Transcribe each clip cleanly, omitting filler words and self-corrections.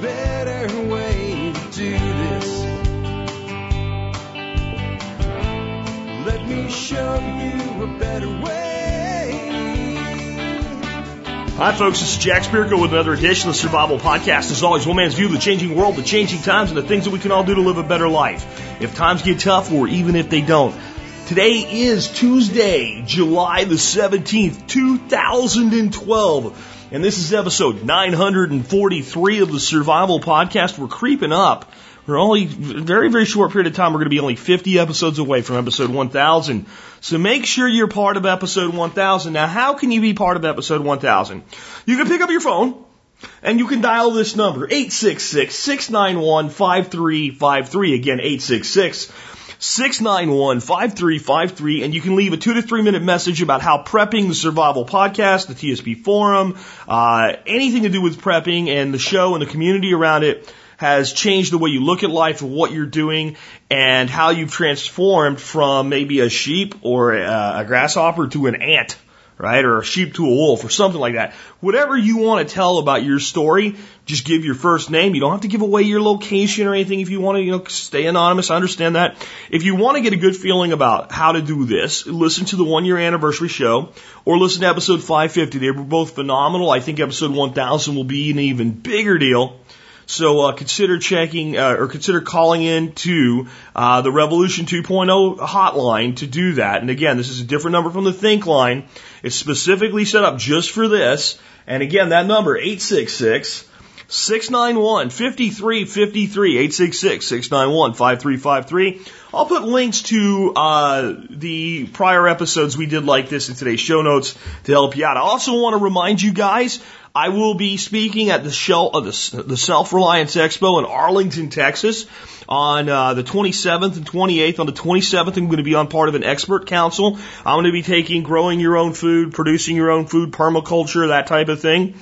better way to do this. Let me show you a better way. Hi, folks. This is Jack Spirko with another edition of the Survival Podcast. As always, one man's view of the changing world, the changing times, and the things that we can all do to live a better life, if times get tough or even if they don't. Today is Tuesday, July the 17th, 2012. And this is episode 943 of the Survival Podcast. We're creeping up. We're only very, very short period of time. We're going to be only 50 episodes away from episode 1000. So make sure you're part of episode 1000. Now, how can you be part of episode 1000? You can pick up your phone and you can dial this number, 866-691-5353. Again, 866-691-5353, and you can leave a 2 to 3 minute message about how prepping the Survival Podcast, the TSP Forum, anything to do with prepping and the show and the community around it has changed the way you look at life and what you're doing and how you've transformed from maybe a sheep or a grasshopper to an ant, right? Or a sheep to a wolf or something like that. Whatever you want to tell about your story, just give your first name. You don't have to give away your location or anything if you want to, stay anonymous. I understand that. If you want to get a good feeling about how to do this, listen to the 1 year anniversary show or listen to episode 550. They were both phenomenal. I think episode 1000 will be an even bigger deal. So consider checking or consider calling in to the Revolution 2.0 hotline to do that. And again, this is a different number from the Think Line. It's specifically set up just for this. And again, that number, 866-691-5353, 866-691-5353. I'll put links to the prior episodes we did like this in today's show notes to help you out. I also want to remind you guys, I will be speaking at the Self Reliance Expo in Arlington, Texas on the 27th and 28th. On the 27th, I'm going to be on part of an expert council. I'm going to be taking growing your own food, producing your own food, permaculture, that type of thing,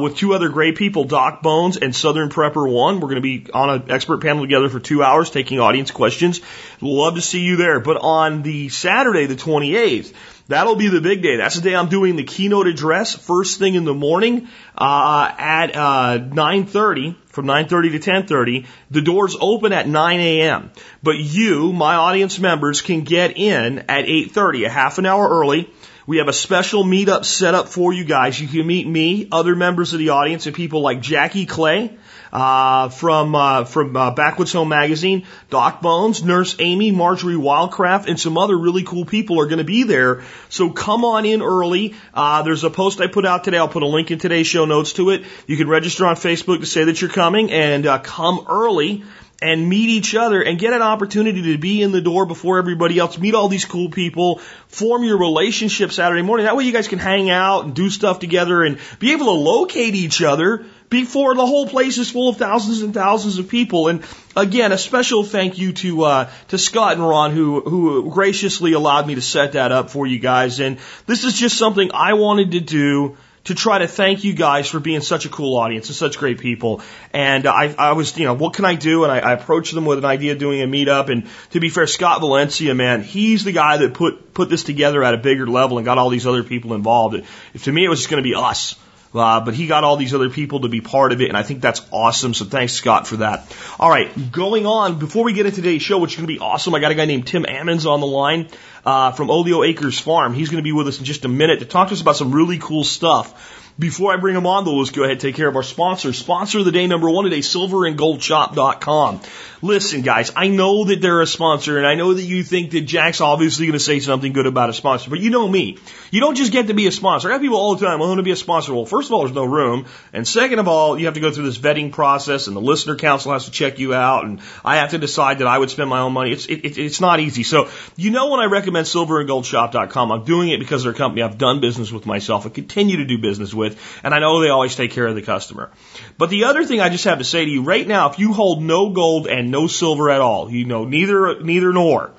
with two other great people, Doc Bones and Southern Prepper One. We're going to be on an expert panel together for 2 hours taking audience questions. Love to see you there. But on the Saturday, the 28th, that'll be the big day. That's the day I'm doing the keynote address first thing in the morning at 9:30, from 9:30 to 10:30. The doors open at 9 a.m. But you, my audience members, can get in at 8:30, a half an hour early. We have a special meetup set up for you guys. You can meet me, other members of the audience, and people like Jackie Clay from Backwoods Home Magazine, Doc Bones, Nurse Amy, Marjorie Wildcraft, and some other really cool people are going to be there. So come on in early. There's a post I put out today. I'll put a link in today's show notes to it. You can register on Facebook to say that you're coming and come early and meet each other and get an opportunity to be in the door before everybody else. Meet all these cool people. Form your relationship Saturday morning. That way you guys can hang out and do stuff together and be able to locate each other before the whole place is full of thousands and thousands of people. And again, a special thank you to Scott and Ron who graciously allowed me to set that up for you guys. And this is just something I wanted to do to try to thank you guys for being such a cool audience and such great people. And I was, what can I do? And I approached them with an idea of doing a meetup. And to be fair, Scott Valencia, man, he's the guy that put this together at a bigger level and got all these other people involved. To me, it was just going to be us. But he got all these other people to be part of it, and I think that's awesome. So thanks, Scott, for that. All right, going on, before we get into today's show, which is going to be awesome, I got a guy named Tim Ammons on the line from Oleo Acres Farm. He's going to be with us in just a minute to talk to us about some really cool stuff. Before I bring them on, though, let's go ahead and take care of our sponsor. Sponsor of the day, number one today, silverandgoldshop.com. Listen, guys, I know that they're a sponsor, and I know that you think that Jack's obviously going to say something good about a sponsor, but you know me. You don't just get to be a sponsor. I got people all the time, I want to be a sponsor. Well, first of all, there's no room, and second of all, you have to go through this vetting process, and the listener council has to check you out, and I have to decide that I would spend my own money. It's not easy. So you know when I recommend silverandgoldshop.com, I'm doing it because they're a company I've done business with myself. I continue to do business with. And I know they always take care of the customer. But the other thing I just have to say to you right now, if you hold no gold and no silver at all, neither nor,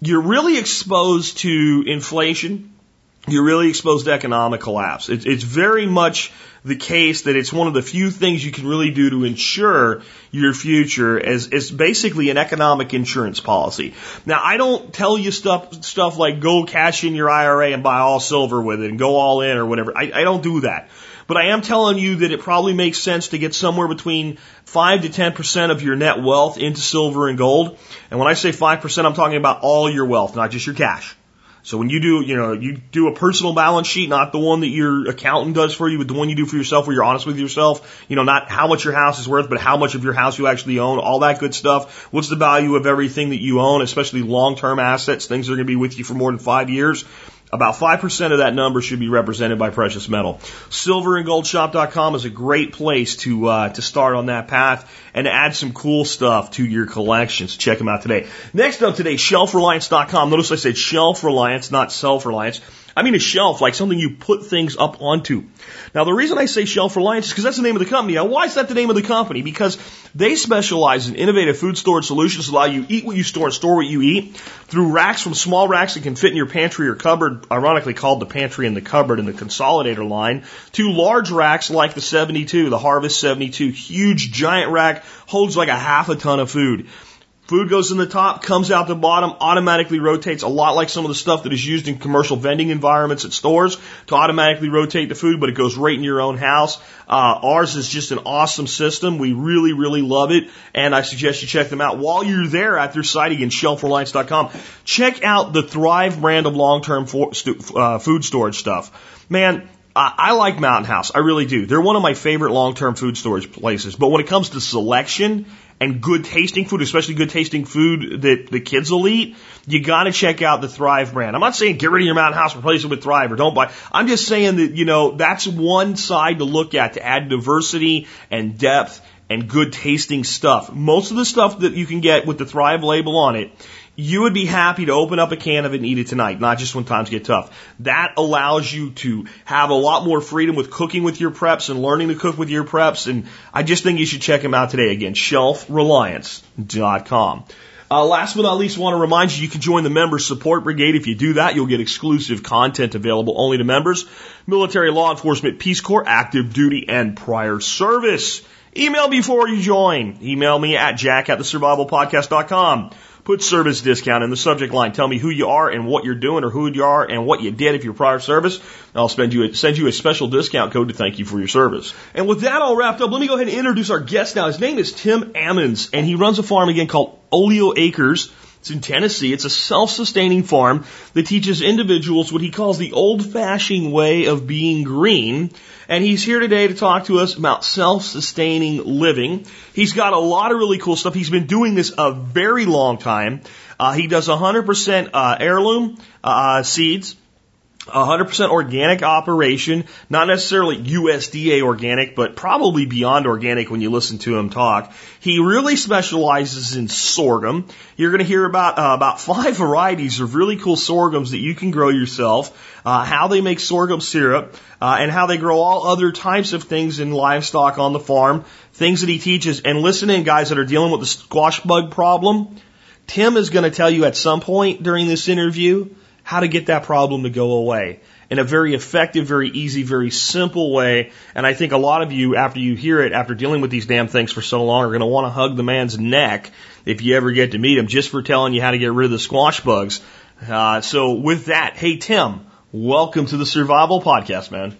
you're really exposed to inflation. You're really exposed to economic collapse. It's very much the case that it's one of the few things you can really do to ensure your future as basically an economic insurance policy. Now, I don't tell you stuff like go cash in your IRA and buy all silver with it and go all in or whatever. I don't do that. But I am telling you that it probably makes sense to get somewhere between 5 to 10% of your net wealth into silver and gold. And when I say 5%, I'm talking about all your wealth, not just your cash. So when you do, you do a personal balance sheet, not the one that your accountant does for you, but the one you do for yourself where you're honest with yourself, not how much your house is worth, but how much of your house you actually own, all that good stuff. What's the value of everything that you own, especially long-term assets, things that are going to be with you for more than 5 years? About 5% of that number should be represented by precious metal. Silverandgoldshop.com is a great place to start on that path and add some cool stuff to your collections. Check them out today. Next up today, ShelfReliance.com. Notice I said Shelf Reliance, not Self Reliance. I mean a shelf, like something you put things up onto. Now, the reason I say Shelf Reliance is because that's the name of the company. Now, why is that the name of the company? Because they specialize in innovative food storage solutions that allow you to eat what you store and store what you eat through racks, from small racks that can fit in your pantry or cupboard, ironically called the pantry and the cupboard in the consolidator line, to large racks like the 72, the Harvest 72, huge giant rack, holds like a half a ton of food. Food goes in the top, comes out the bottom, automatically rotates, a lot like some of the stuff that is used in commercial vending environments at stores to automatically rotate the food, but it goes right in your own house. Ours is just an awesome system. We really, really love it, and I suggest you check them out. While you're there at their site, again, ShelfReliance.com, check out the Thrive brand of long-term food storage stuff. Man, I like Mountain House. I really do. They're one of my favorite long-term food storage places, but when it comes to selection and good tasting food, especially good tasting food that the kids will eat, you gotta check out the Thrive brand. I'm not saying get rid of your Mountain House, replace it with Thrive, or don't buy. I'm just saying that, that's one side to look at to add diversity and depth and good tasting stuff. Most of the stuff that you can get with the Thrive label on it, you would be happy to open up a can of it and eat it tonight, not just when times get tough. That allows you to have a lot more freedom with cooking with your preps and learning to cook with your preps, and I just think you should check them out today. Again, ShelfReliance.com. Last but not least, I want to remind you, you can join the Member Support Brigade. If you do that, you'll get exclusive content available only to members, military, law enforcement, Peace Corps, active duty, and prior service. Email before you join. Email me at jack@thesurvivalpodcast.com. Put service discount in the subject line. Tell me who you are and what you're doing, or who you are and what you did if you're prior service. I'll send you a special discount code to thank you for your service. And with that all wrapped up, let me go ahead and introduce our guest now. His name is Tim Ammons, and he runs a farm again called Oleo Acres. It's in Tennessee. It's a self-sustaining farm that teaches individuals what he calls the old-fashioned way of being green. And he's here today to talk to us about self-sustaining living. He's got a lot of really cool stuff. He's been doing this a very long time. He does 100% heirloom seeds, 100% organic operation, not necessarily USDA organic, but probably beyond organic when you listen to him talk. He really specializes in sorghum. You're going to hear about 5 varieties of really cool sorghums that you can grow yourself, how they make sorghum syrup, and how they grow all other types of things in livestock on the farm, things that he teaches. And listen in, guys that are dealing with the squash bug problem. Tim is going to tell you at some point during this interview how to get that problem to go away in a very effective, very easy, very simple way. And I think a lot of you, after you hear it, after dealing with these damn things for so long, are going to want to hug the man's neck if you ever get to meet him, just for telling you how to get rid of the squash bugs. So with that, hey, Tim, welcome to the Survival Podcast, man.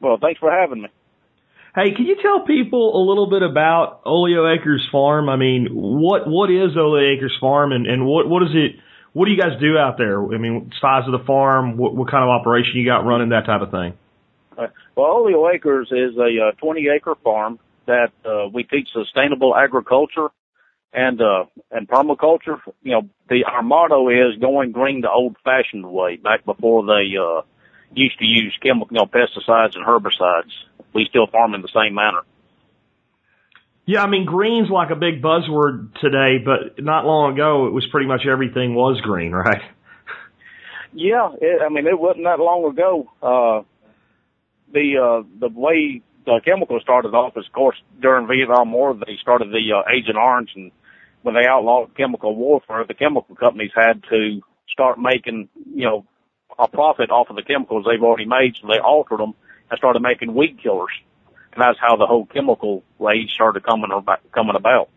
Well, thanks for having me. Hey, can you tell people a little bit about Oleo Acres Farm? I mean, what is Oleo Acres Farm, and what is it? What do you guys do out there? I mean, size of the farm, what kind of operation you got running, that type of thing? Well, Oleo Acres is a 20-acre farm that we teach sustainable agriculture and permaculture. Our motto is going green the old-fashioned way, back before they used to use chemical, pesticides and herbicides. We still farm in the same manner. Yeah, I mean, green's like a big buzzword today, but not long ago, it was pretty much everything was green, right? Yeah, it wasn't that long ago. The way the chemicals started off is, of course, during Vietnam War, they started the Agent Orange, and when they outlawed chemical warfare, the chemical companies had to start making, a profit off of the chemicals they've already made, so they altered them and started making weed killers. And that's how the whole chemical rage started coming about.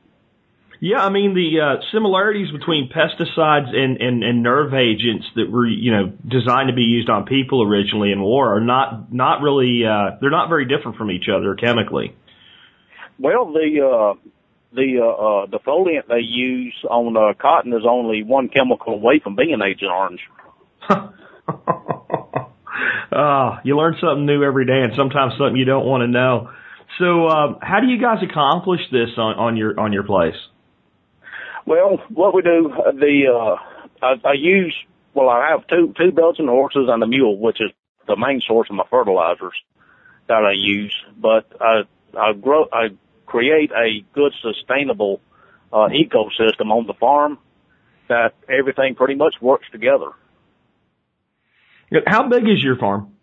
Yeah, I mean, the similarities between pesticides and nerve agents that were, you know, designed to be used on people originally in war are not really, they're not very different from each other chemically. Well, the defoliant they use on cotton is only one chemical away from being Agent Orange. You learn something new every day, and sometimes something you don't want to know. So, how do you guys accomplish this on your place? Well, what we do, I have two dozen horses and a mule, which is the main source of my fertilizers that I use. But I create a good, sustainable ecosystem on the farm that everything pretty much works together. How big is your farm?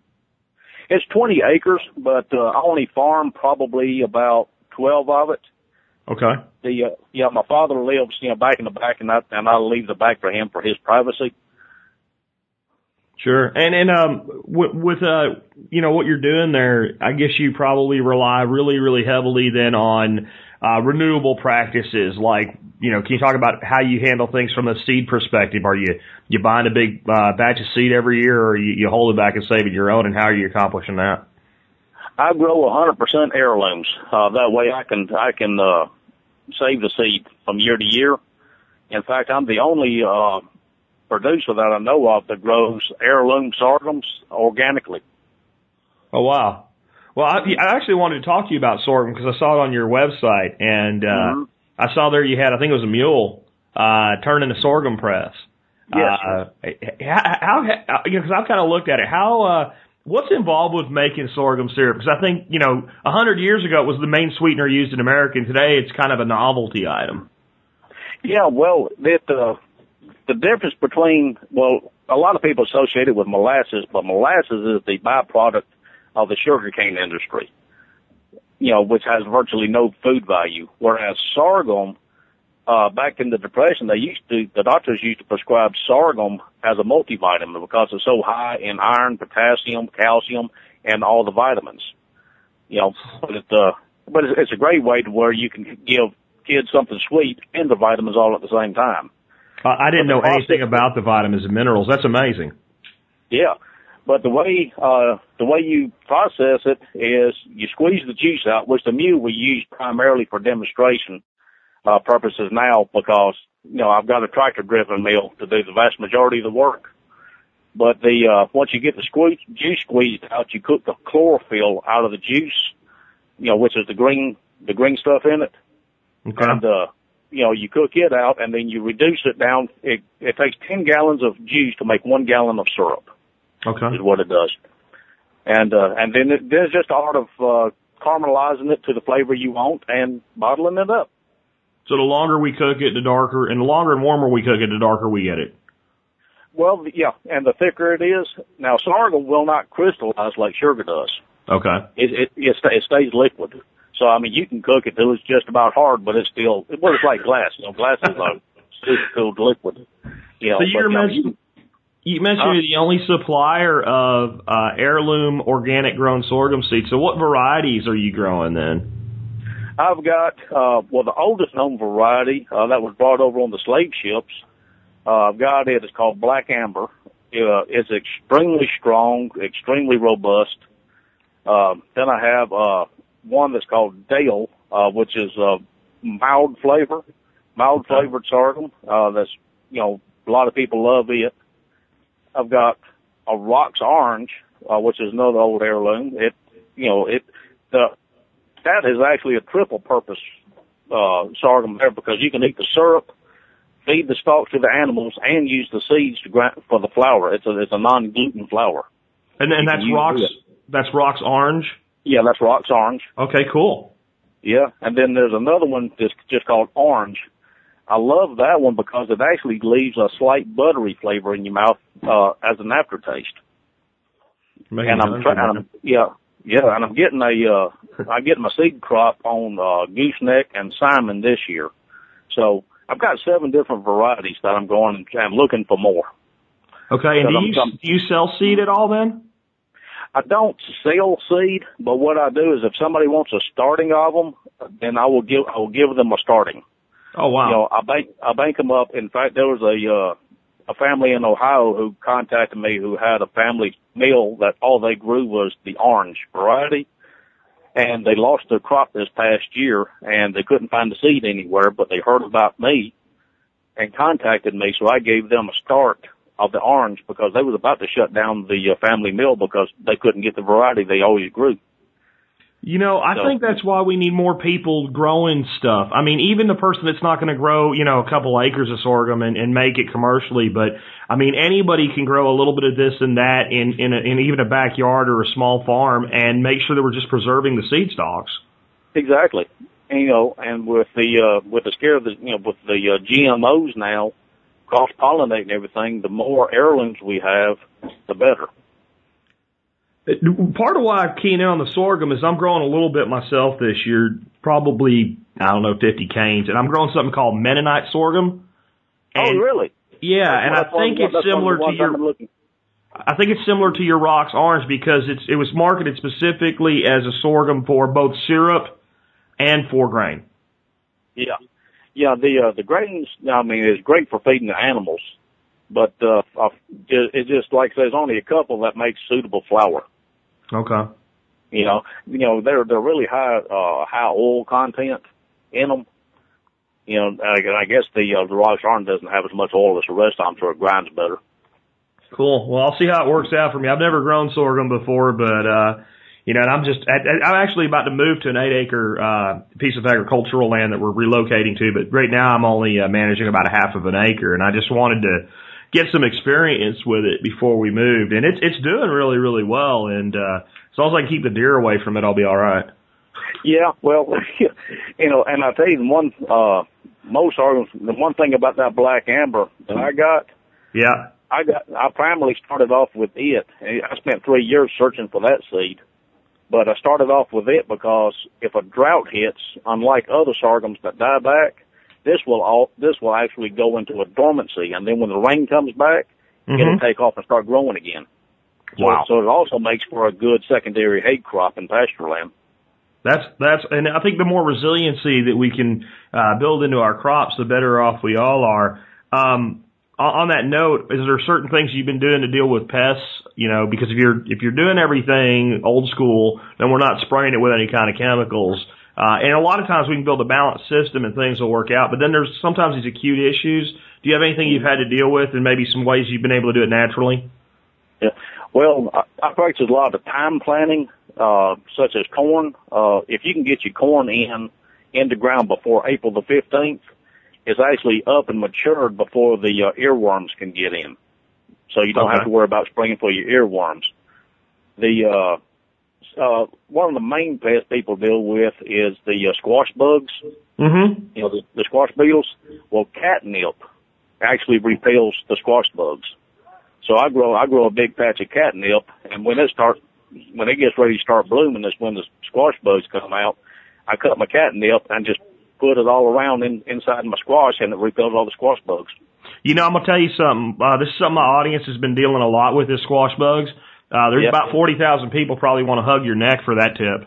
It's 20 acres, but I only farm probably about 12 of it. Okay. My father lives, you know, back in the back, and I leave the back for him for his privacy. Sure. And with what you're doing there, I guess you probably rely really, really heavily then on renewable practices. Like, you know, can you talk about how you handle things from a seed perspective? Are you buying a big batch of seed every year, or are you hold it back and save it your own? And how are you accomplishing that? I grow 100% heirlooms. That way I can save the seed from year to year. In fact, I'm the only producer that I know of that grows heirloom sorghums organically. Oh, wow. Well, I actually wanted to talk to you about sorghum because I saw it on your website, and mm-hmm. I saw there you had, I think it was a mule, turning a sorghum press. Yes. Because I've kind of looked at it. What's involved with making sorghum syrup? Because I think, you know, 100 years ago it was the main sweetener used in America, and today it's kind of a novelty item. Yeah, well, the difference between, well, a lot of people associate it with molasses, but molasses is the byproduct of the sugarcane industry, you know, which has virtually no food value. Whereas sorghum, back in the Depression, the doctors used to prescribe sorghum as a multivitamin because it's so high in iron, potassium, calcium, and all the vitamins. You know, but it's a great way to where you can give kids something sweet and the vitamins all at the same time. I didn't know anything about the vitamins and minerals. That's amazing. Yeah, but the way you process it is you squeeze the juice out, which the mule we use primarily for demonstration purposes now because, you know, I've got a tractor-driven mill to do the vast majority of the work. But once you get the juice squeezed out, you cook the chlorophyll out of the juice, you know, which is the green stuff in it. Okay. And you know, you cook it out, and then you reduce it down. It takes 10 gallons of juice to make 1 gallon of syrup. Okay. Is what it does. And then there's just the art of caramelizing it to the flavor you want and bottling it up. So the longer we cook it, the darker, and the longer and warmer we cook it, the darker we get it. Well, yeah, and the thicker it is. Now, sorghum will not crystallize like sugar does. Okay. It stays liquid. So, I mean, you can cook it till it's just about hard, but it's like glass. You know, glass is like super-cooled liquid. You know, so you mentioned you're the only supplier of heirloom organic-grown sorghum seeds. So what varieties are you growing then? I've got, the oldest known variety that was brought over on the slave ships. I've got it. It's called Black Amber. It's extremely strong, extremely robust. Then I have one that's called Dale, which is mild flavored sorghum. That's, you know, a lot of people love it. I've got a Rocks Orange, which is another old heirloom. That is actually a triple-purpose sorghum there because you can eat the syrup, feed the stalks to the animals, and use the seeds to grind for the flour. It's a non-gluten flour. And that's Rocks. That's Rocks Orange. Yeah, that's Rocks Orange. Okay, cool. Yeah, and then there's another one that's just called Orange. I love that one because it actually leaves a slight buttery flavor in your mouth as an aftertaste. And I'm getting my seed crop on Goose Neck and Simon this year. So I've got 7 different varieties that I'm going and looking for more. Okay, and do you sell seed at all then? I don't sell seed, but what I do is if somebody wants a starting of them, then I will give them a starting. Oh wow! You know, I bank them up. In fact, there was a family in Ohio who contacted me who had a family meal that all they grew was the orange variety, and they lost their crop this past year and they couldn't find the seed anywhere. But they heard about me and contacted me, so I gave them a start of the orange because they was about to shut down the family mill because they couldn't get the variety they always grew. You know, I think that's why we need more people growing stuff. I mean, even the person that's not going to grow, you know, a couple acres of sorghum and make it commercially, but I mean, anybody can grow a little bit of this and that in even a backyard or a small farm and make sure that we're just preserving the seed stocks. Exactly. And, you know, and with the scare of the, you know, with the GMOs now cross-pollinating everything, the more heirlooms we have, the better. Part of why I'm keying in on the sorghum is I'm growing a little bit myself this year, probably, I don't know, 50 canes, and I'm growing something called Mennonite sorghum. And, oh, really? Yeah, I think it's similar to your Rocks Orange because it was marketed specifically as a sorghum for both syrup and for grain. Yeah, yeah. The grains, I mean, is great for feeding the animals, but it's just like there's only a couple that make suitable flour. Okay. You know, they're really high oil content in them. You know, I guess the Rocks Orange doesn't have as much oil as the rest of them, so it grinds better. Cool. Well, I'll see how it works out for me. I've never grown sorghum before, but you know, and I'm actually about to move to an 8-acre piece of agricultural land that we're relocating to, but right now I'm only managing about a half of an acre, and I just wanted to get some experience with it before we moved, and it's doing really, really well, and as long as I can keep the deer away from it, I'll be all right. Yeah, well, you know, and I'll tell you the one thing about that Black Amber that I got. Yeah. I primarily started off with it. I spent 3 years searching for that seed. But I started off with it because if a drought hits, unlike other sorghums that die back, this will actually go into a dormancy, and then when the rain comes back, mm-hmm. it'll take off and start growing again. Wow! So it also makes for a good secondary hay crop in pasture land. That's, and I think the more resiliency that we can build into our crops, the better off we all are. On that note, is there certain things you've been doing to deal with pests? You know, because if you're doing everything old school, then we're not spraying it with any kind of chemicals. And a lot of times we can build a balanced system and things will work out, but then there's sometimes these acute issues. Do you have anything you've had to deal with and maybe some ways you've been able to do it naturally? Yeah. Well, I practice a lot of time planting, such as corn. If you can get your corn in the ground before April the 15th, it's actually up and matured before the earworms can get in. So you don't have to worry about spraying for your earworms. One of the main pests people deal with is the squash bugs. Mm-hmm. You know, the squash beetles. Well, catnip actually repels the squash bugs. So I grow a big patch of catnip, and when it gets ready to start blooming, that's when the squash bugs come out. I cut my catnip and just put it all around inside my squash, and it repels all the squash bugs. You know, I'm going to tell you something. This is something my audience has been dealing a lot with, is squash bugs. There's about 40,000 people probably want to hug your neck for that tip.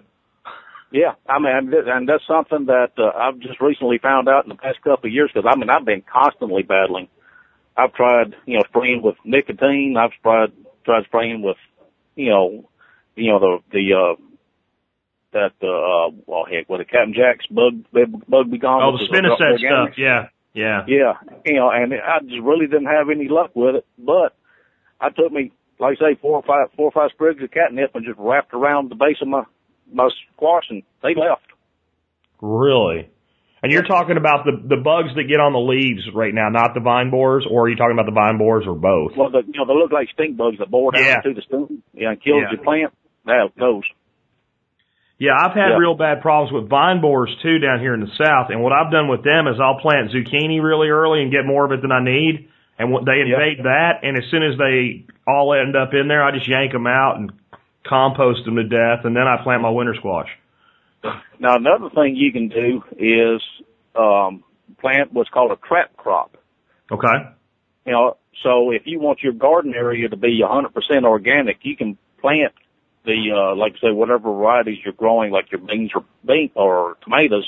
Yeah, I mean, and that's something that I've just recently found out in the past couple of years, because, I mean, I've been constantly battling. I've tried, you know, spraying with nicotine. I've tried spraying with, you know, the Captain Jack's bug be gone. Oh, the spinosad stuff, yeah. Yeah. Yeah. You know, and I just really didn't have any luck with it, but I took me, like I say, four or five sprigs of catnip and just wrapped around the base of my squash, and they left. Really? And you're talking about the bugs that get on the leaves right now, not the vine borers, or are you talking about the vine borers or both? Well, they look like stink bugs that bore down through the stem and kills your plant. Now those. Yeah, I've had real bad problems with vine borers, too, down here in the South. And what I've done with them is I'll plant zucchini really early and get more of it than I need. And they invade that. And as soon as they all end up in there, I just yank them out and compost them to death. And then I plant my winter squash. Now, another thing you can do is plant what's called a trap crop. Okay. You know, so if you want your garden area to be 100% organic, you can plant like I say, whatever varieties you're growing, like your beans or tomatoes,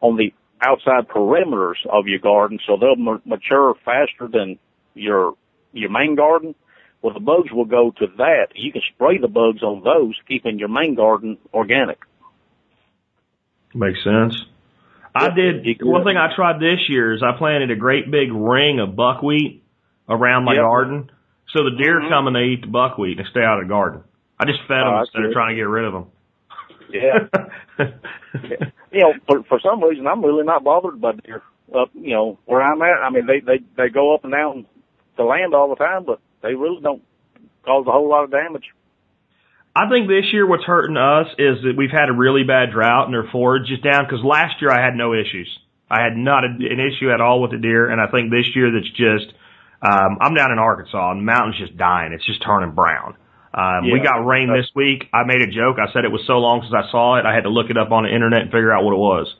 on the outside perimeters of your garden, so they'll mature faster than your main garden. Well, the bugs will go to that. You can spray the bugs on those, keeping your main garden organic. Makes sense. I did. One thing I tried this year is I planted a great big ring of buckwheat around my garden. So the deer come and they eat the buckwheat and they stay out of the garden. I just fed them instead of trying to get rid of them. Yeah. You know, for some reason, I'm really not bothered by deer. You know, where I'm at, I mean, they go up and down the land all the time, but they really don't cause a whole lot of damage. I think this year what's hurting us is that we've had a really bad drought and their forage is down, because last year I had no issues. I had not an issue at all with the deer, and I think this year that's just I'm down in Arkansas, and the mountain's just dying. It's just turning brown. We got rain this week. I made a joke. I said it was so long since I saw it, I had to look it up on the internet and figure out what it was.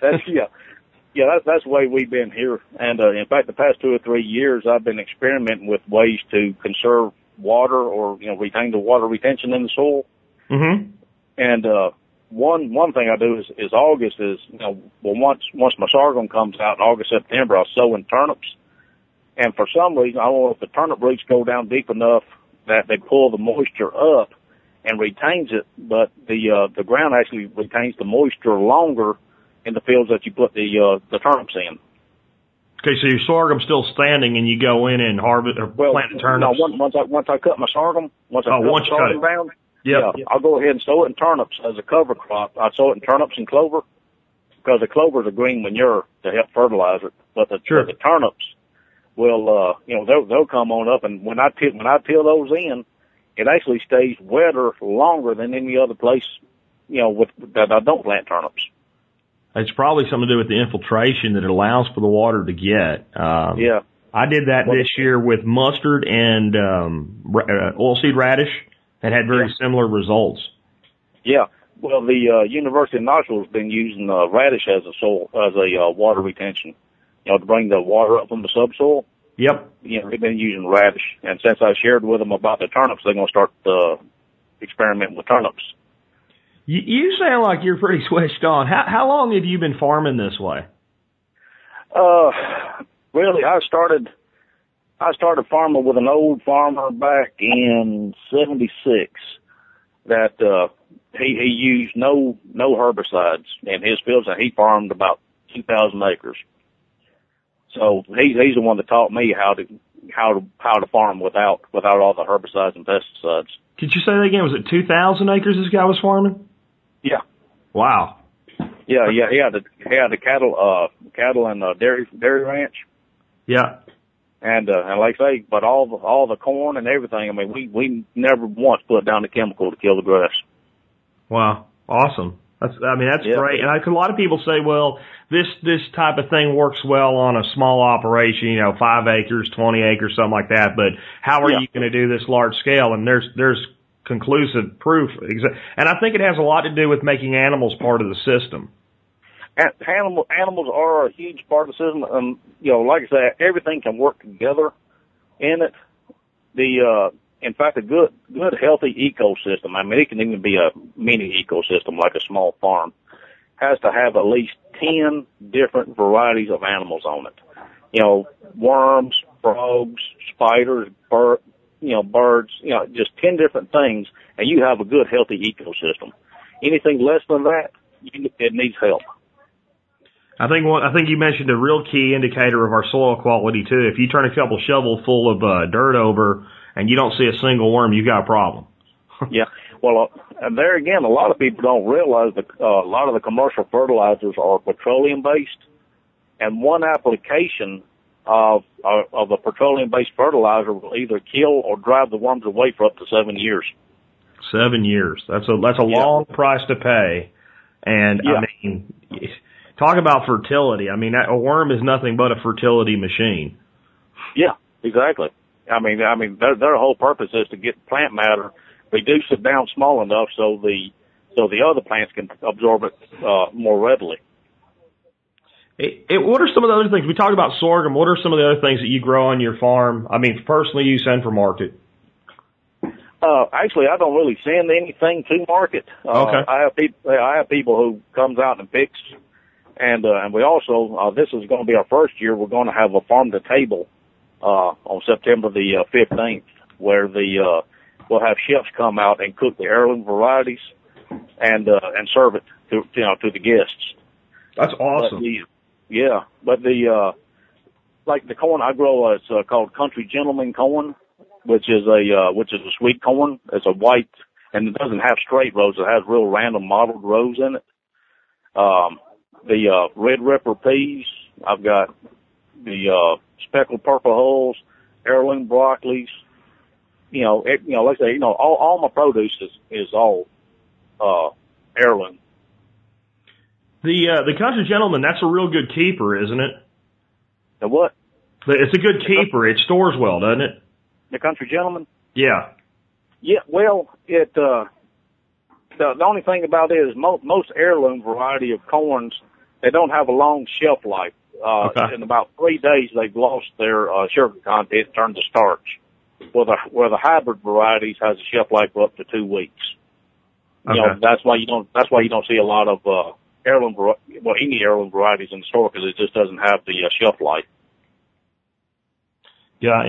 That's the way we've been here. And in fact, the past 2 or 3 years, I've been experimenting with ways to conserve water, or retain the water retention in the soil. Mm-hmm. And one thing I do is August is once my sorghum comes out in August, September, I'll sow in turnips. And for some reason, I don't know if the turnip roots go down deep enough that they pull the moisture up and retains it, but the ground actually retains the moisture longer in the fields that you put the turnips in. Okay, so your sorghum's still standing, and you go in and harvest or plant the turnips. No, once I cut my sorghum, down, I'll go ahead and sow it in turnips as a cover crop. I sow it in turnips and clover, because the clover is a green manure to help fertilize it. But the turnips will, they'll come on up, and when I peel those in, it actually stays wetter longer than any other place, that I don't plant turnips. It's probably something to do with the infiltration that it allows for the water to get. I did that this year with mustard and oilseed radish, and had very similar results. Yeah. Well, the University of Nashville has been using radish as a soil, as a water retention, to bring the water up from the subsoil. Yep. They've been using radish, and since I shared with them about the turnips, they're going to start experimenting with turnips. You sound like you're pretty switched on. How long have you been farming this way? Really, I started farming with an old farmer back in '76. That he used no herbicides in his fields, and he farmed about 2,000 acres. So he's the one that taught me how to farm without all the herbicides and pesticides. Did you say that again? Was it 2,000 acres this guy was farming? Yeah. Wow. Yeah. He had the cattle and dairy ranch. Yeah. And like I say, but all the corn and everything. I mean, we never once put down the chemical to kill the grass. Wow. Awesome. That's great. And a lot of people say, well, this type of thing works well on a small operation, 5 acres, 20 acres, something like that. But how are you going to do this large scale? And there's conclusive proof. And I think it has a lot to do with making animals part of the system. Animals are a huge part of the system. Like I said, everything can work together in it. In fact, a good, healthy ecosystem, I mean, it can even be a mini ecosystem like a small farm, has to have at least 10 different varieties of animals on it. Worms, frogs, spiders, birds, just 10 different things, and you have a good, healthy ecosystem. Anything less than that, it needs help. I think you mentioned a real key indicator of our soil quality, too. If you turn a couple shovel full of dirt over and you don't see a single worm, you got a problem. Yeah. Well, there again, a lot of people don't realize that a lot of the commercial fertilizers are petroleum-based, and one application of a petroleum-based fertilizer will either kill or drive the worms away for up to 7 years. 7 years. That's a long price to pay. And I mean, talk about fertility. I mean, a worm is nothing but a fertility machine. Yeah, exactly. I mean, their whole purpose is to get plant matter, reduce it down small enough so the other plants can absorb it more readily. What are some of the other things? We talked about sorghum. What are some of the other things that you grow on your farm? I mean, personally, you send for market. Actually, I don't really send anything to market. Okay. I have people who comes out and picks, And we also, this is going to be our first year, we're going to have a farm-to-table on September the 15th, where we'll have chefs come out and cook the heirloom varieties and serve it to, to the guests. That's awesome. But like the corn I grow, it's called Country Gentleman corn, which is a sweet corn. It's a white, and it doesn't have straight rows. It has real random mottled rows in it. The Red Ripper peas, I've got the speckled purple hulls, heirloom broccolis. All my produce is all heirloom. The Country Gentleman, that's a real good keeper, isn't it? The what? It's a good keeper. It stores well, doesn't it? The Country Gentleman? Yeah. Yeah. Well, it the only thing about it is most heirloom variety of corns, they don't have a long shelf life. Okay. In about 3 days, they've lost their sugar content, turned to starch. Where the hybrid varieties has a shelf life for up to 2 weeks. You know, that's why you don't see a lot of heirloom, any heirloom varieties in the store, because it just doesn't have the shelf life. Yeah.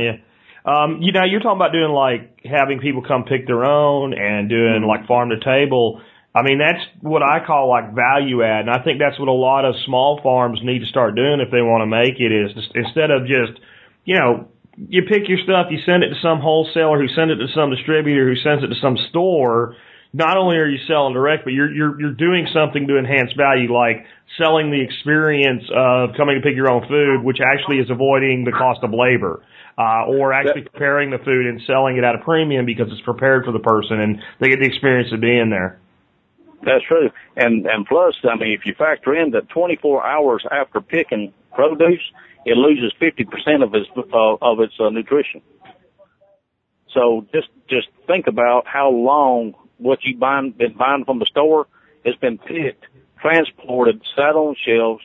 You're talking about doing like having people come pick their own and doing like farm to table. I mean, that's what I call like value add, and I think that's what a lot of small farms need to start doing if they want to make it. Is just, instead of just you pick your stuff, you send it to some wholesaler who sends it to some distributor who sends it to some store. Not only are you selling direct, but you're doing something to enhance value, like selling the experience of coming to pick your own food, which actually is avoiding the cost of labor, or actually preparing the food and selling it at a premium because it's prepared for the person and they get the experience of being there. That's true. And plus, I mean, if you factor in that 24 hours after picking produce, it loses 50% of its nutrition. So just think about how long what you've been buying from the store has been picked, transported, sat on shelves.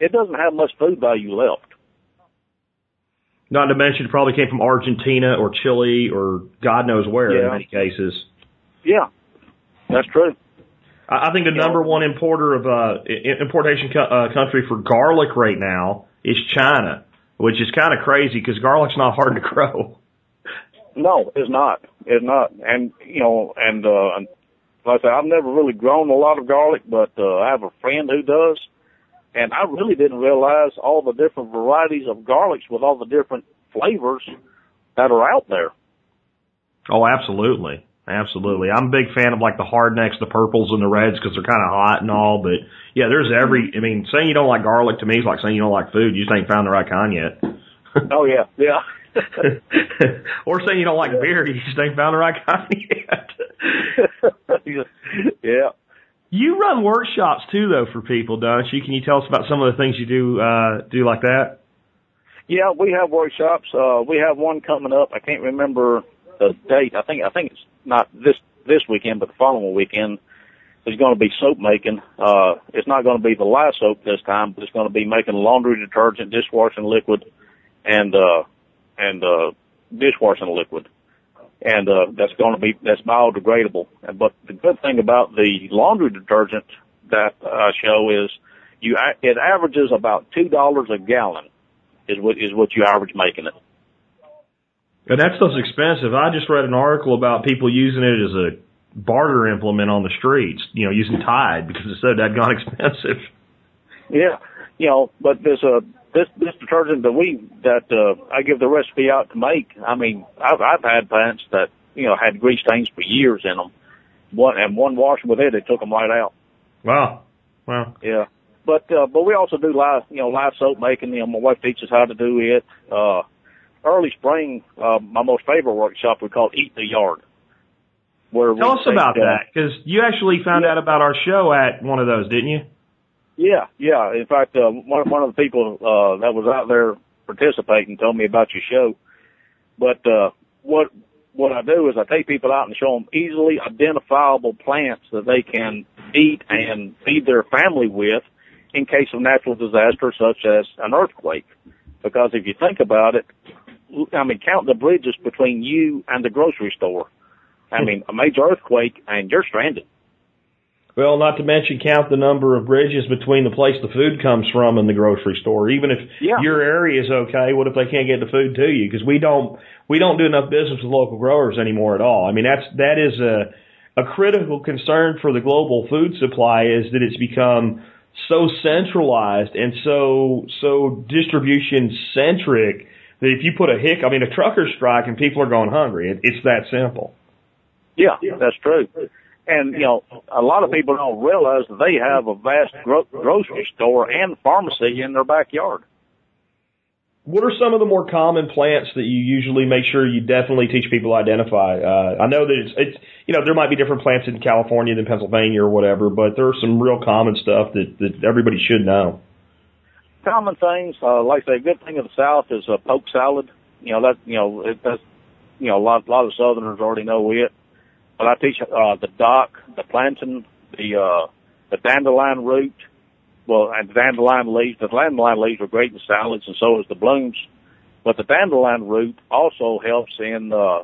It doesn't have much food value left. Not to mention it probably came from Argentina or Chile or God knows where in many cases. Yeah, that's true. I think the number one importer of importation country for garlic right now is China, which is kind of crazy because garlic's not hard to grow. No, it's not. It's not. And, like I said, I've never really grown a lot of garlic, but I have a friend who does. And I really didn't realize all the different varieties of garlics with all the different flavors that are out there. Oh, absolutely. Absolutely. I'm a big fan of, like, the hardnecks, the purples, and the reds because they're kind of hot and all. But, yeah, there's saying you don't like garlic to me is like saying you don't like food. You just ain't found the right kind yet. Oh, yeah. Yeah. Or saying you don't like beer, you just ain't found the right kind yet. Yeah. You run workshops too, though, for people, don't you? Can you tell us about some of the things you do like that? Yeah, we have workshops. We have one coming up. I can't remember the date. I think it's not this weekend, but the following weekend. There's going to be soap making. It's not going to be the live soap this time, but it's going to be making laundry detergent, dishwashing liquid, and dishwashing liquid, and that's biodegradable. But the good thing about the laundry detergent that I show is it averages about $2 a gallon is what you average making it. And that's so expensive. I just read an article about people using it as a barter implement on the streets, using Tide because it's so dadgone expensive. Yeah, but there's a. This detergent that I give the recipe out to make, I mean, I've had pants that, had grease stains for years in them. One wash with it took them right out. Wow. Yeah. But we also do live soap making. My wife teaches how to do it. Early spring, my most favorite workshop we call Eat the Yard. Tell us about that, because you actually found out about our show at one of those, didn't you? Yeah. In fact, one of the people that was out there participating told me about your show. But what I do is I take people out and show them easily identifiable plants that they can eat and feed their family with in case of natural disaster such as an earthquake. Because if you think about it, I mean, count the bridges between you and the grocery store. I mean, a major earthquake and you're stranded. Well, not to mention count the number of bridges between the place the food comes from and the grocery store. Even if your area is okay, what if they can't get the food to you? Because we don't do enough business with local growers anymore at all. I mean, that is a critical concern for the global food supply, is that it's become so centralized and so distribution centric that if you put a hick, I mean, a trucker strike and people are going hungry. It's that simple. Yeah, that's true. And, you know, a lot of people don't realize they have a vast grocery store and pharmacy in their backyard. What are some of the more common plants that you usually make sure you definitely teach people to identify? I know that it's there might be different plants in California than Pennsylvania or whatever, but there are some real common stuff that everybody should know. Common things, like I say, a good thing of the South is poke salad. A lot of Southerners already know it. But I teach the dock, the plantain, the dandelion root, and dandelion leaves. The dandelion leaves are great in salads, and so is the blooms. But the dandelion root also helps your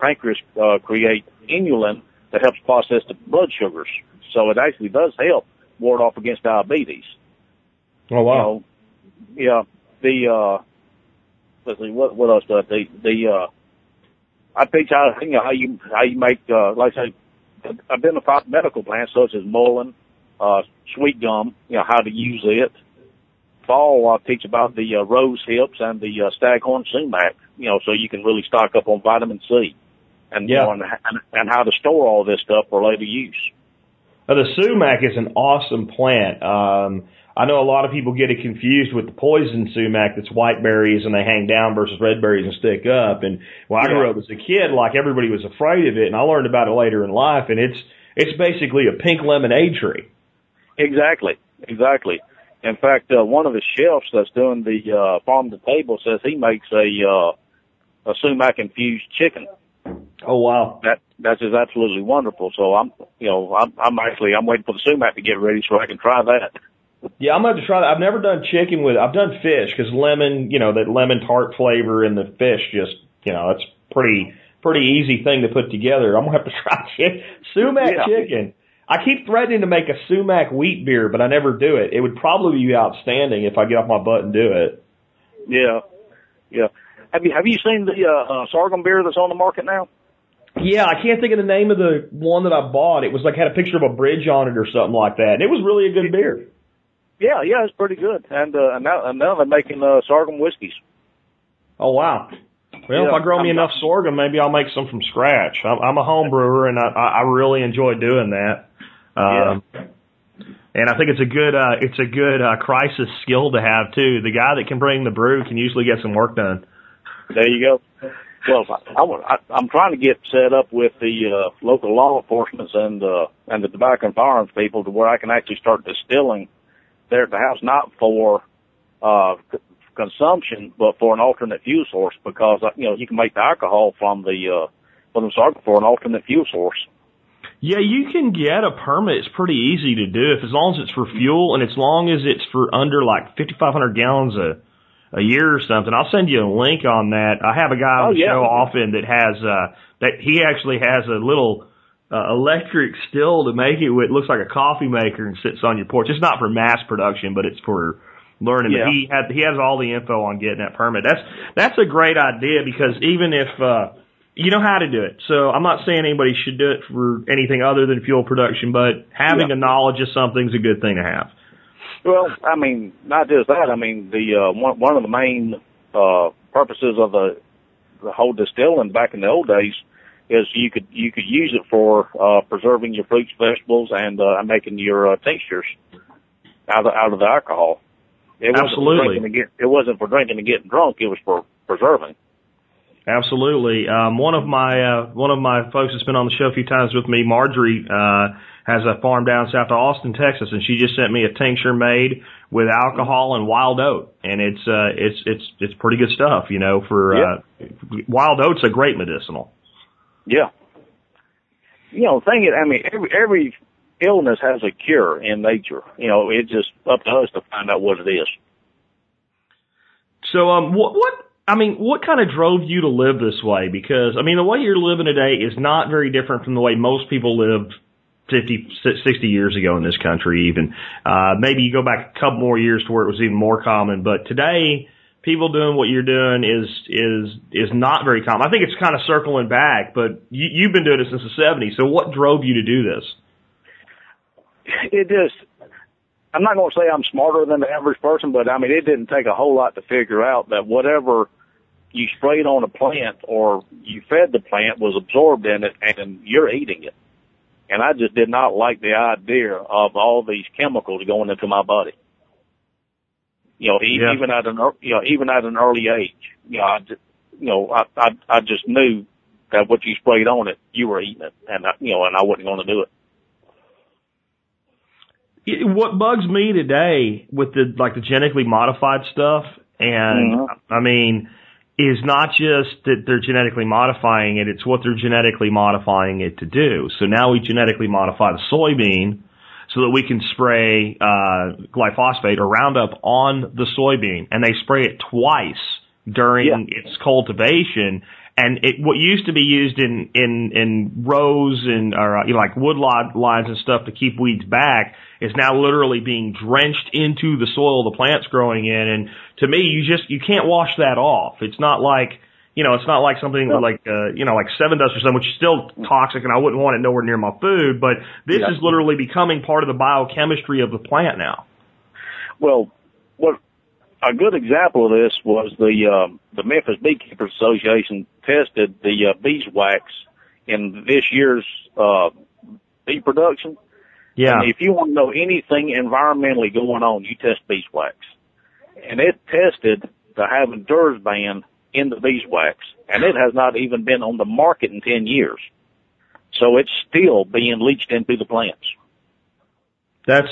pancreas create inulin that helps process the blood sugars. So it actually does help ward off against diabetes. Oh wow! Let's see, what else do I teach? I teach how you make, like I say, identify medical plants such as mullein, sweet gum, how to use it. Fall, I teach about the rose hips and the staghorn sumac, so you can really stock up on vitamin C and how to store all this stuff for later use. Now, the sumac is an awesome plant. I know a lot of people get it confused with the poison sumac that's white berries and they hang down versus red berries and stick up. And when I grew up as a kid, like everybody was afraid of it, and I learned about it later in life, and it's basically a pink lemonade tree. Exactly. In fact, one of the chefs that's doing the farm to table says he makes a sumac infused chicken. Oh wow, that is absolutely wonderful. So I'm waiting for the sumac to get ready so I can try that. Yeah, I'm going to try that. I've never done chicken with it. I've done fish, because lemon, that lemon tart flavor in the fish, that's pretty easy thing to put together. I'm going to have to try sumac chicken. I keep threatening to make a sumac wheat beer, but I never do it. It would probably be outstanding if I get off my butt and do it. Yeah. Have you seen the sorghum beer that's on the market now? Yeah, I can't think of the name of the one that I bought. It was had a picture of a bridge on it or something like that. And it was really a good beer. Yeah, it's pretty good. And now they're making sorghum whiskeys. Oh, wow. Well, if I grow me enough sorghum, maybe I'll make some from scratch. I'm a home brewer, and I really enjoy doing that. And I think it's a good crisis skill to have, too. The guy that can bring the brew can usually get some work done. There you go. Well, I'm trying to get set up with the local law enforcement and the tobacco and firearms people to where I can actually start distilling there at the house, not for consumption, but for an alternate fuel source, because you can make the alcohol from the sorghum for an alternate fuel source. Yeah, you can get a permit. It's pretty easy to do as long as it's for fuel and as long as it's for under like 5,500 gallons a year or something. I'll send you a link on that. I have a guy on the show often that has that he actually has a little electric still to make it with. Looks like a coffee maker and sits on your porch. It's not for mass production, but it's for learning. Yeah. He has all the info on getting that permit. That's a great idea, because even if you know how to do it, so I'm not saying anybody should do it for anything other than fuel production, but having a knowledge of something's a good thing to have. Well, I mean, not just that. I mean, the one of the main purposes of the whole distilling back in the old days is you could use it for preserving your fruits, vegetables, and making your tinctures out of the alcohol. It wasn't for drinking and getting drunk. It was for preserving. Absolutely. One of my folks that's been on the show a few times with me, Marjorie, has a farm down south of Austin, Texas, and she just sent me a tincture made with alcohol and wild oat, and it's pretty good stuff, for wild oat's a great medicinal. Yeah. The thing is, I mean, every illness has a cure in nature. It's just up to us to find out what it is. So what kind of drove you to live this way? Because, I mean, the way you're living today is not very different from the way most people lived 50, 60 years ago in this country even. Maybe you go back a couple more years to where it was even more common. But today, people doing what you're doing is not very common. I think it's kind of circling back, but you've been doing it since the 70s. So what drove you to do this? It is. I'm not going to say I'm smarter than the average person, but, I mean, it didn't take a whole lot to figure out that whatever you sprayed on a plant or you fed the plant was absorbed in it, and you're eating it. And I just did not like the idea of all these chemicals going into my body. You know, even at an early age, I just knew that what you sprayed on it, you were eating it, and I wasn't going to do it. What bugs me today with the genetically modified stuff, and mm-hmm. I mean, is not just that they're genetically modifying it, it's what they're genetically modifying it to do. So now we genetically modify the soybean so that we can spray glyphosate or Roundup on the soybean, and they spray it twice during its cultivation. And what used to be used in rows and like woodlot lines and stuff to keep weeds back is now literally being drenched into the soil the plant's growing in. And to me, you can't wash that off. It's not like something like seven dust or something, which is still toxic, and I wouldn't want it nowhere near my food. But this is literally becoming part of the biochemistry of the plant now. Well, a good example of this was the Memphis Beekeepers Association tested the beeswax in this year's bee production. Yeah. And if you want to know anything environmentally going on, you test beeswax. And it tested the Havendur's ban in the beeswax, and it has not even been on the market in 10 years. So it's still being leached into the plants. That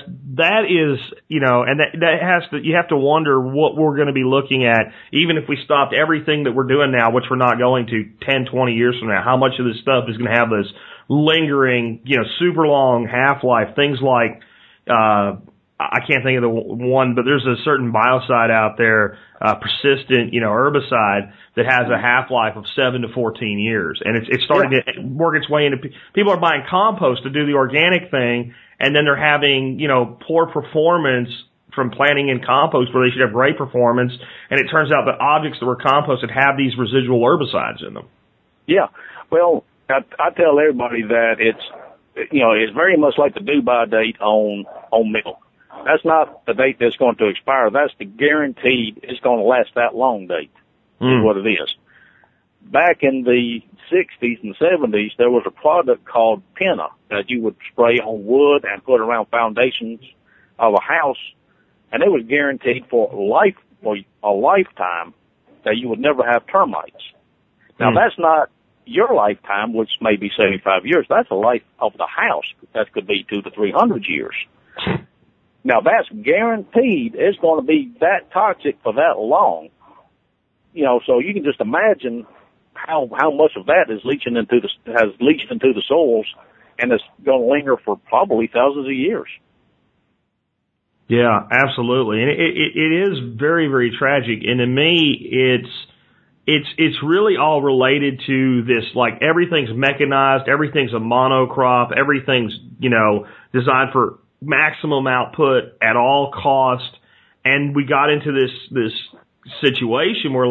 is, and that has to, you have to wonder what we're going to be looking at, even if we stopped everything that we're doing now, which we're not going to 10, 20 years from now, how much of this stuff is going to have this lingering, super long half-life, things like, I can't think of the one, but there's a certain biocide out there, persistent, herbicide that has a half-life of 7 to 14 years. And it's starting to work its way into, people are buying compost to do the organic thing, and then they're having, poor performance from planting in compost where they should have great performance. And it turns out that objects that were composted have these residual herbicides in them. Yeah. Well, I tell everybody that it's very much like the due-by date on meal. That's not the date that's going to expire. That's the guaranteed it's going to last that long date is what it is. Back in the 60s and 70s, there was a product called Pinna that you would spray on wood and put around foundations of a house, and it was guaranteed for a lifetime that you would never have termites. Now, that's not your lifetime, which may be 75 years. That's the life of the house. That could be 200 to 300 years. Now, that's guaranteed it's going to be that toxic for that long. So you can just imagine how much of that is leached into the soils, and it's going to linger for probably thousands of years. Yeah, absolutely, and it is very, very tragic. And to me, it's really all related to this. Like, everything's mechanized, everything's a monocrop, everything's designed for maximum output at all cost, and we got into this situation where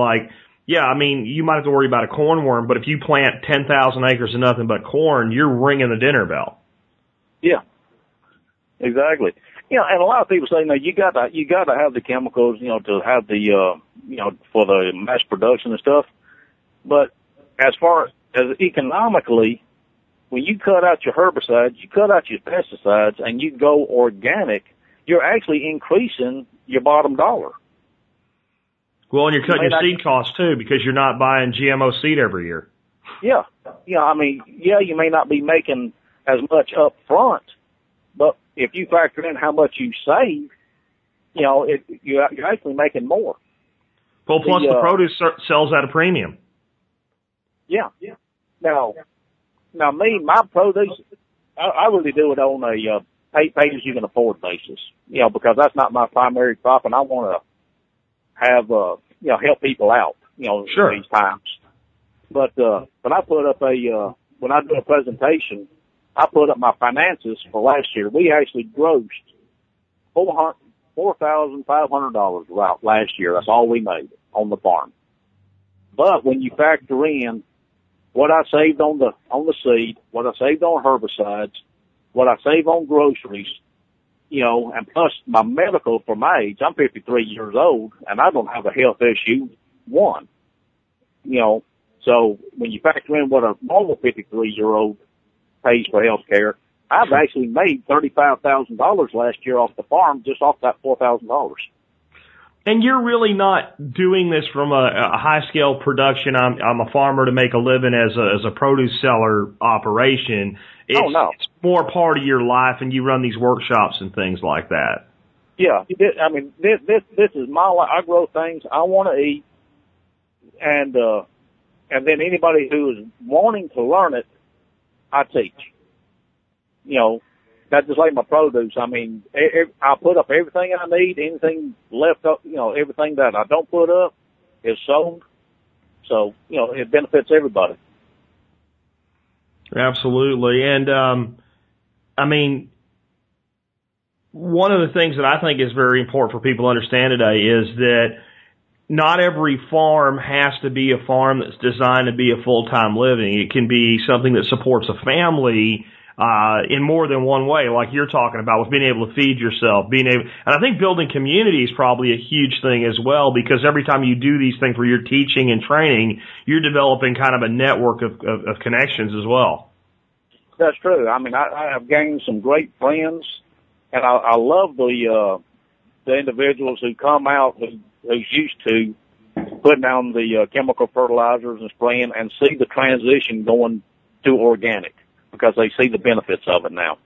you might have to worry about a cornworm, but if you plant 10,000 acres of nothing but corn, you're ringing the dinner bell. Yeah, exactly. And a lot of people say, you got to have the chemicals, to have the, for the mass production and stuff. But as far as economically, when you cut out your herbicides, you cut out your pesticides, and you go organic, you're actually increasing your bottom dollar. Well, and you're cutting your seed costs, too, because you're not buying GMO seed every year. Yeah. You may not be making as much up front, but if you factor in how much you save, you're actually making more. Well, plus the produce sells at a premium. Yeah. Now, my produce, I really do it on a pay-as-you-can-afford basis, because that's not my primary crop, and I want to have, help people out, sure, these times. But I put up when I do a presentation, I put up my finances for last year. We actually grossed $4,500 out last year. That's all we made on the farm. But when you factor in what I saved on the seed, what I saved on herbicides, what I saved on groceries, you know, and plus my medical for my age, I'm 53 years old and I don't have a health issue one. You know, so when you factor in what a normal 53-year-old pays for health care, I've actually made $35,000 last year off the farm, just off that $4,000. And you're really not doing this from a high-scale production. I'm a farmer to make a living as a produce seller operation. It's more part of your life, and you run these workshops and things like that. Yeah, I mean, this is my life. I grow things I want to eat, and then anybody who is wanting to learn it, I teach. You know, that's just like my produce. I mean, I put up everything I need. Anything left up, you know, everything that I don't put up is sold. So, you know, it benefits everybody. Absolutely. And, I mean, one of the things that I think is very important for people to understand today is that not every farm has to be a farm that's designed to be a full-time living. It can be something that supports a family in more than one way, like you're talking about, with being able to feed yourself, and I think building community is probably a huge thing as well, because every time you do these things where you're teaching and training, you're developing kind of a network of connections as well. That's true. I mean, I have gained some great friends, and I love the individuals who come out who's used to putting down the chemical fertilizers and spraying, and see the transition going to organic, because they see the benefits of it now.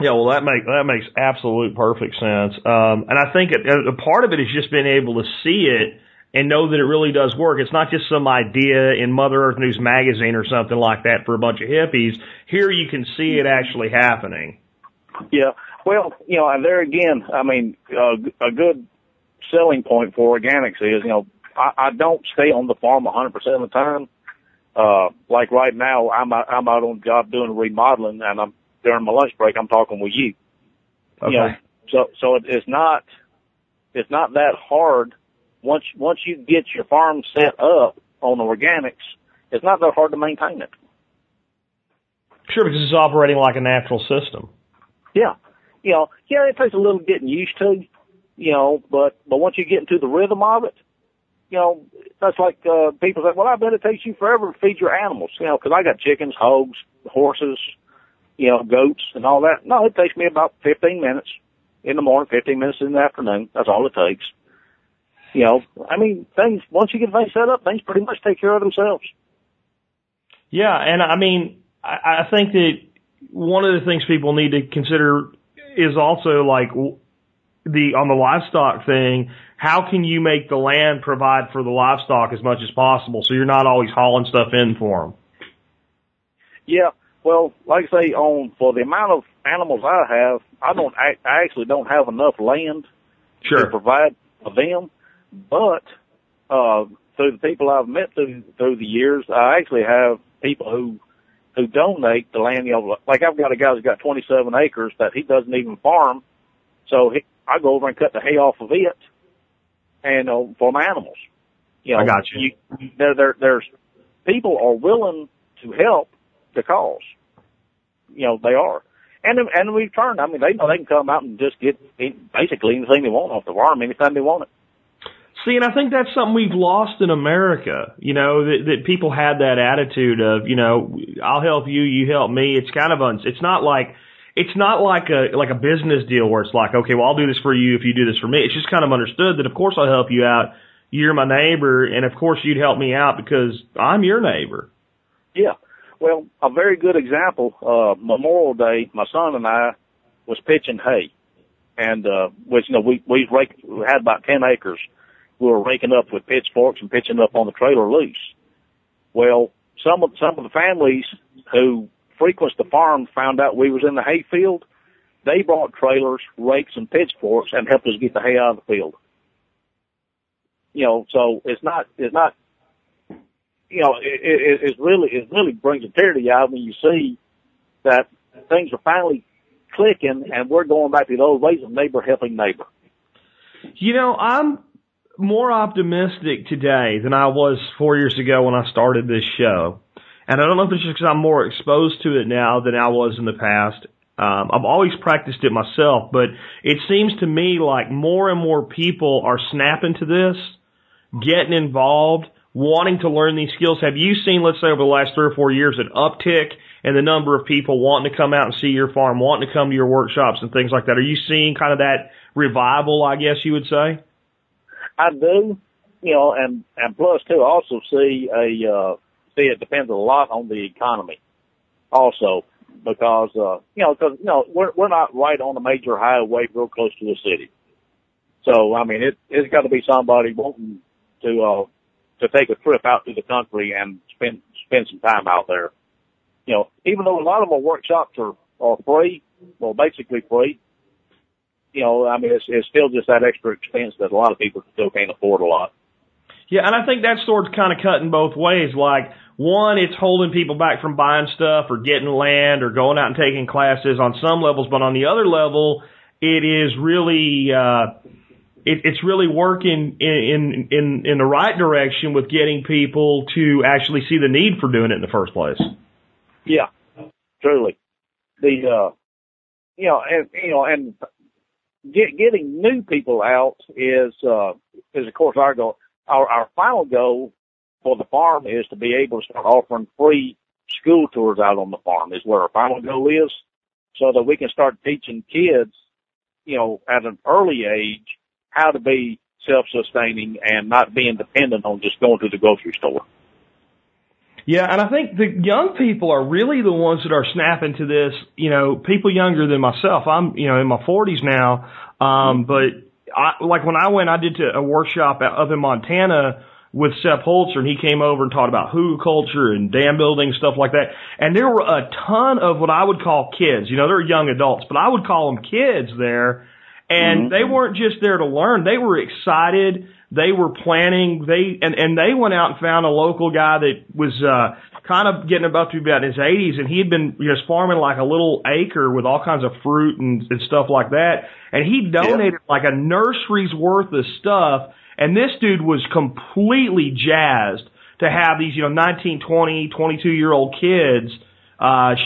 Yeah, well, that makes absolute perfect sense. And I think a part of it is just being able to see it and know that it really does work. It's not just some idea in Mother Earth News magazine or something like that for a bunch of hippies. Here you can see it actually happening. Yeah, well, you know, and there again, I mean, a good selling point for organics is, you know, I don't stay on the farm 100% of the time. Like right now, I'm out on a job doing remodeling, and during my lunch break, I'm talking with you. Okay. You know, so it's not that hard. Once you get your farm set up on organics, it's not that hard to maintain it. Sure, because it's operating like a natural system. Yeah. You know, yeah, it takes a little getting used to, you know, but once you get into the rhythm of it, you know, that's like people say, well, I bet it takes you forever to feed your animals, you know, because I got chickens, hogs, horses, you know, goats and all that. No, it takes me about 15 minutes in the morning, 15 minutes in the afternoon. That's all it takes. You know, I mean, things, once you get things set up, things pretty much take care of themselves. Yeah, and I mean, I think that one of the things people need to consider is also, like, on the livestock thing, how can you make the land provide for the livestock as much as possible so you're not always hauling stuff in for them? Yeah, well, like I say, for the amount of animals I have, I actually don't have enough land to provide for them. But through the people I've met through the years, I actually have people who donate the land. You know, like I've got a guy who's got 27 acres that he doesn't even farm, so I go over and cut the hay off of it, and for my animals. You know, I got you. There's people are willing to help the cause. You know, they are, and we've turned. I mean, they know they can come out and just get basically anything they want off the farm anytime they want it. See, and I think that's something we've lost in America, you know, that people had that attitude of, you know, I'll help you, you help me. It's kind of, it's not like a business deal where it's like, okay, well, I'll do this for you if you do this for me. It's just kind of understood that, of course, I'll help you out. You're my neighbor, and of course you'd help me out because I'm your neighbor. Yeah. Well, a very good example, Memorial Day, my son and I was pitching hay, and, which, you know, we had about 10 acres. We were raking up with pitchforks and pitching up on the trailer loose. Well, some of the families who frequent the farm found out we was in the hay field. They brought trailers, rakes, and pitchforks and helped us get the hay out of the field. You know, so it's not you know, it really brings a tear to your eye when you see that things are finally clicking and we're going back to the old ways of neighbor helping neighbor. You know, I'm more optimistic today than I was 4 years ago when I started this show. And I don't know if it's just because I'm more exposed to it now than I was in the past. I've always practiced it myself, but it seems to me like more and more people are snapping to this, getting involved, wanting to learn these skills. Have you seen, let's say, over the last 3 or 4 years, an uptick in the number of people wanting to come out and see your farm, wanting to come to your workshops and things like that? Are you seeing kind of that revival, I guess you would say? I do, you know, and plus, too, I also see it depends a lot on the economy also because, we're not right on a major highway real close to the city. So, I mean, it's got to be somebody wanting to take a trip out to the country and spend some time out there. You know, even though a lot of our workshops are free, well, basically free, you know, I mean, it's still just that extra expense that a lot of people still can't afford a lot. Yeah, and I think that sword's kind of cutting both ways. Like, one, it's holding people back from buying stuff or getting land or going out and taking classes on some levels, but on the other level, it is really it's really working in the right direction with getting people to actually see the need for doing it in the first place. Yeah, truly. And getting new people out is of course our goal. Our final goal for the farm is to be able to start offering free school tours out on the farm is where our final goal is, so that we can start teaching kids, you know, at an early age how to be self-sustaining and not being dependent on just going to the grocery store. Yeah, and I think the young people are really the ones that are snapping to this, you know, people younger than myself. I'm, you know, in my 40s now, but like when I went, I did a workshop up in Montana with Seth Holzer, and he came over and taught about hoo culture and dam building, stuff like that. And there were a ton of what I would call kids. You know, they're young adults, but I would call them kids there. And they weren't just there to learn. They were excited. They were planning. They went out and found a local guy that was kind of getting about to be about in his 80s, and he had been just farming like a little acre with all kinds of fruit and stuff like that. And he donated like a nursery's worth of stuff. And this dude was completely jazzed to have these, you know, 19, 20, 22-year-old kids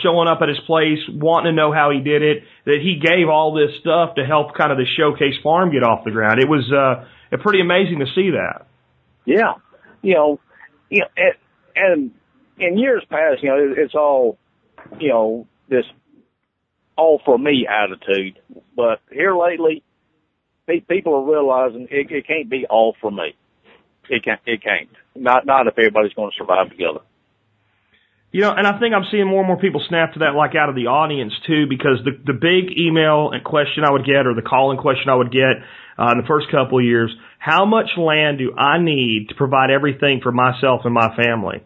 showing up at his place, wanting to know how he did it, that he gave all this stuff to help kind of the showcase farm get off the ground. It was pretty amazing to see that. Yeah. You know, and in years past, you know, it's all, you know, this all for me attitude. But here lately, people are realizing it can't be all for me. It can't. Not if everybody's going to survive together. You know, and I think I'm seeing more and more people snap to that, like out of the audience too, because the big email and question I would get, or the call-in question I would get in the first couple of years, how much land do I need to provide everything for myself and my family?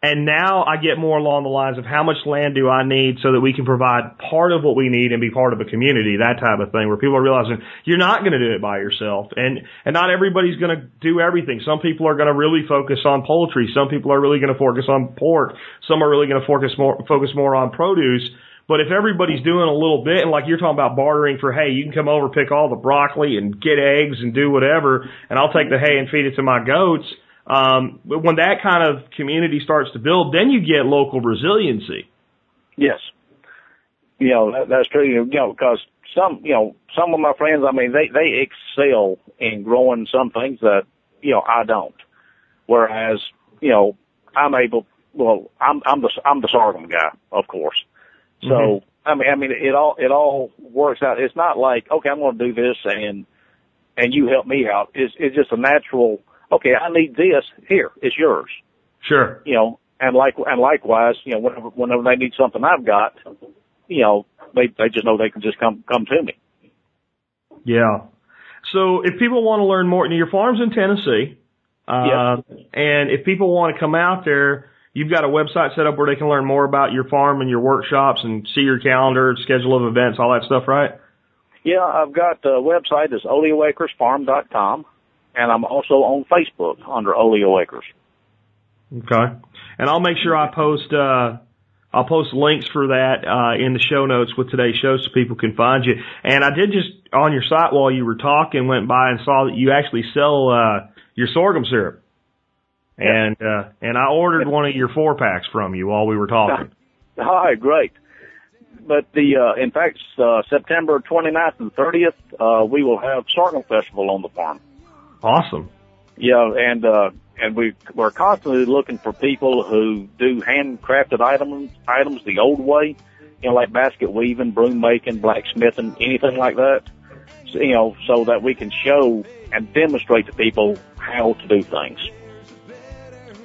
And now I get more along the lines of how much land do I need so that we can provide part of what we need and be part of a community, that type of thing, where people are realizing you're not going to do it by yourself. And not everybody's going to do everything. Some people are going to really focus on poultry. Some people are really going to focus on pork. Some are really going to focus more on produce. But if everybody's doing a little bit, and like you're talking about bartering for hay, you can come over, pick all the broccoli and get eggs and do whatever, and I'll take the hay and feed it to my goats. But when that kind of community starts to build, then you get local resiliency. Yes. You know, that's true. You know, because some of my friends, I mean, they excel in growing some things that, you know, I don't. Whereas, you know, I'm the sorghum guy, of course. So, mm-hmm. I mean, it all works out. It's not like, okay, I'm going to do this and you help me out. It's just a natural, okay, I need this. Here, it's yours. Sure. You know, and likewise, you know, whenever they need something I've got, you know, they just know they can just come to me. Yeah. So if people want to learn more, now your farm's in Tennessee, and if people want to come out there, you've got a website set up where they can learn more about your farm and your workshops and see your calendar, schedule of events, all that stuff, right? Yeah, I've got the website is oleoacresfarm.com. And I'm also on Facebook under Oleo Acres. Okay. And I'll make sure I post I'll post links for that in the show notes with today's show so people can find you. And I did just, on your site while you were talking, went by and saw that you actually sell your sorghum syrup. And and I ordered one of your 4-packs from you while we were talking. Hi, great. But the in fact, September 29th and 30th, we will have Sorghum Festival on the farm. Awesome. Yeah, and we're constantly looking for people who do handcrafted items the old way, you know, like basket weaving, broom making, blacksmithing, anything like that. So, you know, so that we can show and demonstrate to people how to do things.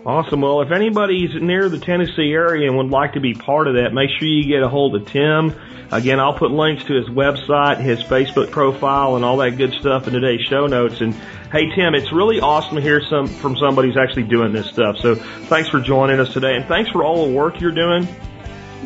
Awesome. Well, if anybody's near the Tennessee area and would like to be part of that, make sure you get a hold of Tim. Again, I'll put links to his website, his Facebook profile, and all that good stuff in today's show notes. And, hey, Tim, it's really awesome to hear from somebody who's actually doing this stuff. So thanks for joining us today, and thanks for all the work you're doing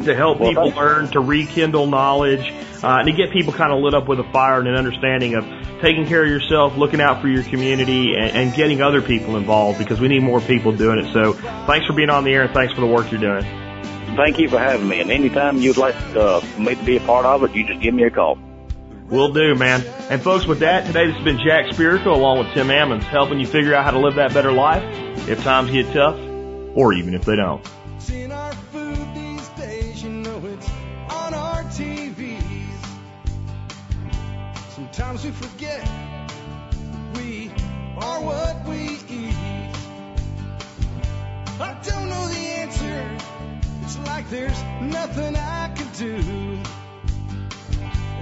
to help people learn, to rekindle knowledge, and to get people kind of lit up with a fire and an understanding of taking care of yourself, looking out for your community, and getting other people involved, because we need more people doing it. So thanks for being on the air, and thanks for the work you're doing. Thank you for having me. And anytime you'd like me to be a part of it, you just give me a call. Will do, man. And folks, with that, today this has been Jack Spirko along with Tim Ammons, helping you figure out how to live that better life if times get tough, or even if they don't. Sometimes we forget we are what we eat. I don't know the answer. It's like there's nothing I can do.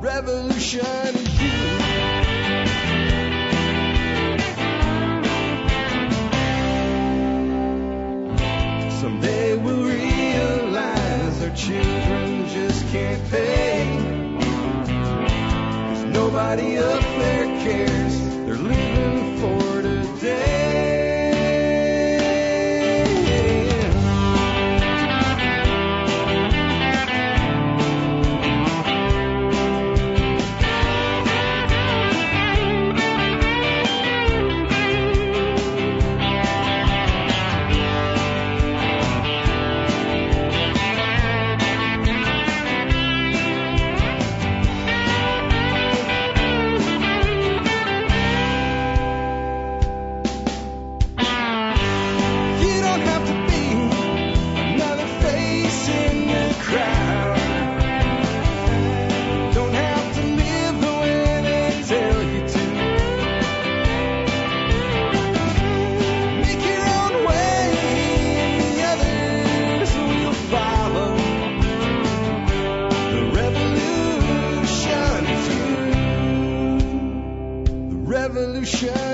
Revolution. Someday we'll realize our children just can't pay. 'Cause nobody up there cares. They're living for today. Revolution.